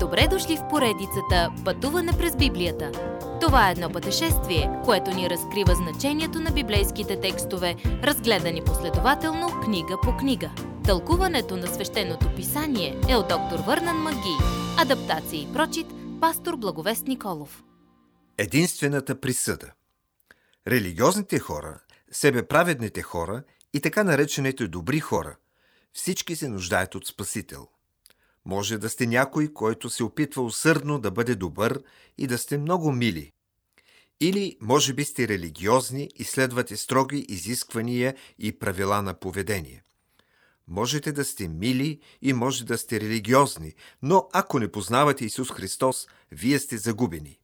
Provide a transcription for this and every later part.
Добре дошли в поредицата Пътуване през Библията. Това е едно пътешествие, което ни разкрива значението на библейските текстове, разгледани последователно книга по книга. Тълкуването на свещеното писание е от доктор Върнан Маги. Адаптация и прочит, пастор Благовест Николов. Единствената присъда. Религиозните хора, себеправедните хора и така наречените добри хора, всички се нуждаят от Спасител. Може да сте някой, който се опитва усърдно да бъде добър и да сте много мили. Или може би сте религиозни и следвате строги изисквания и правила на поведение. Можете да сте мили и може да сте религиозни, но ако не познавате Исус Христос, вие сте загубени.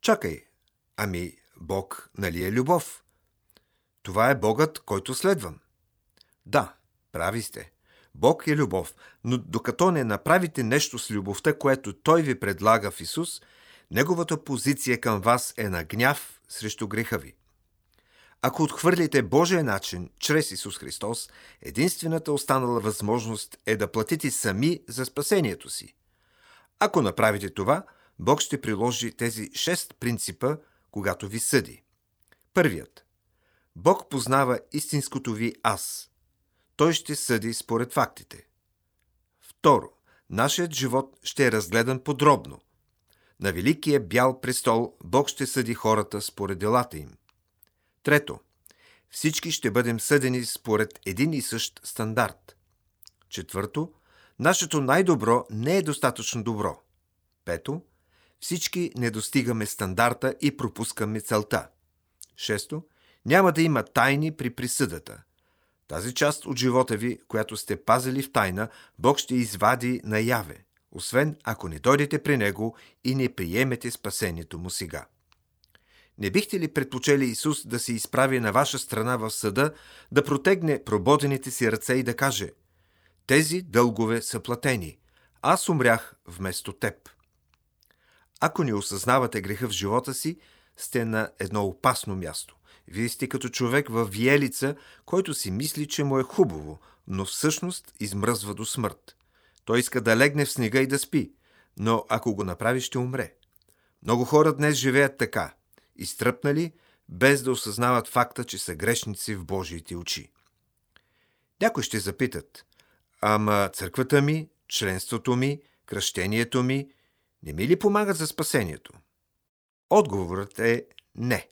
Чакай, ами Бог нали е любов? Това е Богът, който следвам. Да, прави сте. Бог е любов, но докато не направите нещо с любовта, което Той ви предлага в Исус, Неговата позиция към вас е на гняв срещу греха ви. Ако отхвърлите Божия начин чрез Исус Христос, единствената останала възможност е да платите сами за спасението си. Ако направите това, Бог ще приложи тези 6 принципа, когато ви съди. Първият. Бог познава истинското ви аз. Той ще съди според фактите. Второ, нашият живот ще е разгледан подробно. На Великия бял престол Бог ще съди хората според делата им. Трето, всички ще бъдем съдени според един и същ стандарт. Четвърто, нашето най-добро не е достатъчно добро. Пето, всички не достигаме стандарта и пропускаме целта. Шесто, няма да има тайни при присъдата. Тази част от живота ви, която сте пазили в тайна, Бог ще извади наяве, освен ако не дойдете при Него и не приемете спасението Му сега. Не бихте ли предпочели Исус да се изправи на ваша страна в съда, да протегне прободените си ръце и да каже: „Тези дългове са платени, аз умрях вместо теб“? Ако не осъзнавате греха в живота си, сте на едно опасно място. Вие сте като човек във виелица, който си мисли, че му е хубаво, но всъщност измръзва до смърт. Той иска да легне в снега и да спи, но ако го направи, ще умре. Много хора днес живеят така, изтръпнали, без да осъзнават факта, че са грешници в Божиите очи. Някои ще запитат: „Ама църквата ми, членството ми, кръщението ми, не ми ли помагат за спасението?“ Отговорът е не.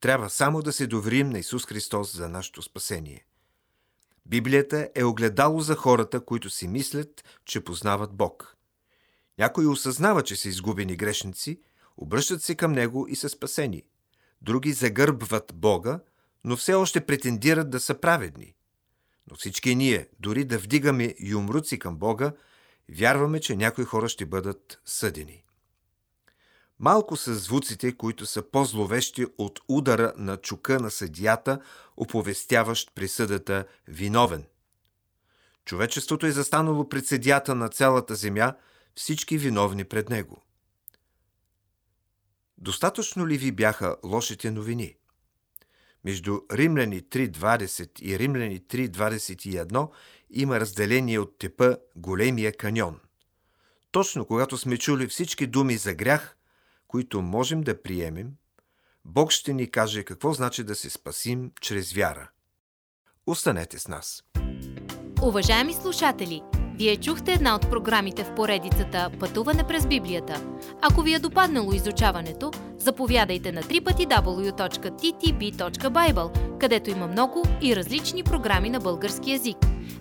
Трябва само да се доверим на Исус Христос за нашето спасение. Библията е огледало за хората, които си мислят, че познават Бог. Някои осъзнават, че са изгубени грешници, обръщат се към Него и са спасени. Други загърбват Бога, но все още претендират да са праведни. Но всички ние, дори да вдигаме юмруци към Бога, вярваме, че някои хора ще бъдат съдени. Малко са звуците, които са по-зловещи от удара на чука на съдията, оповестяващ присъдата виновен. Човечеството е застанало пред съдията на цялата земя, всички виновни пред него. Достатъчно ли ви бяха лошите новини? Между Римляни 3.20 и Римляни 3.21 има разделение от типа големия каньон. Точно когато сме чули всички думи за грях, които можем да приемем, Бог ще ни каже какво значи да се спасим чрез вяра. Останете с нас! Уважаеми слушатели, Вие чухте една от програмите в поредицата Пътуване през Библията. Ако Ви е допаднало изучаването, заповядайте на www.ttb.bible, където има много и различни програми на български език.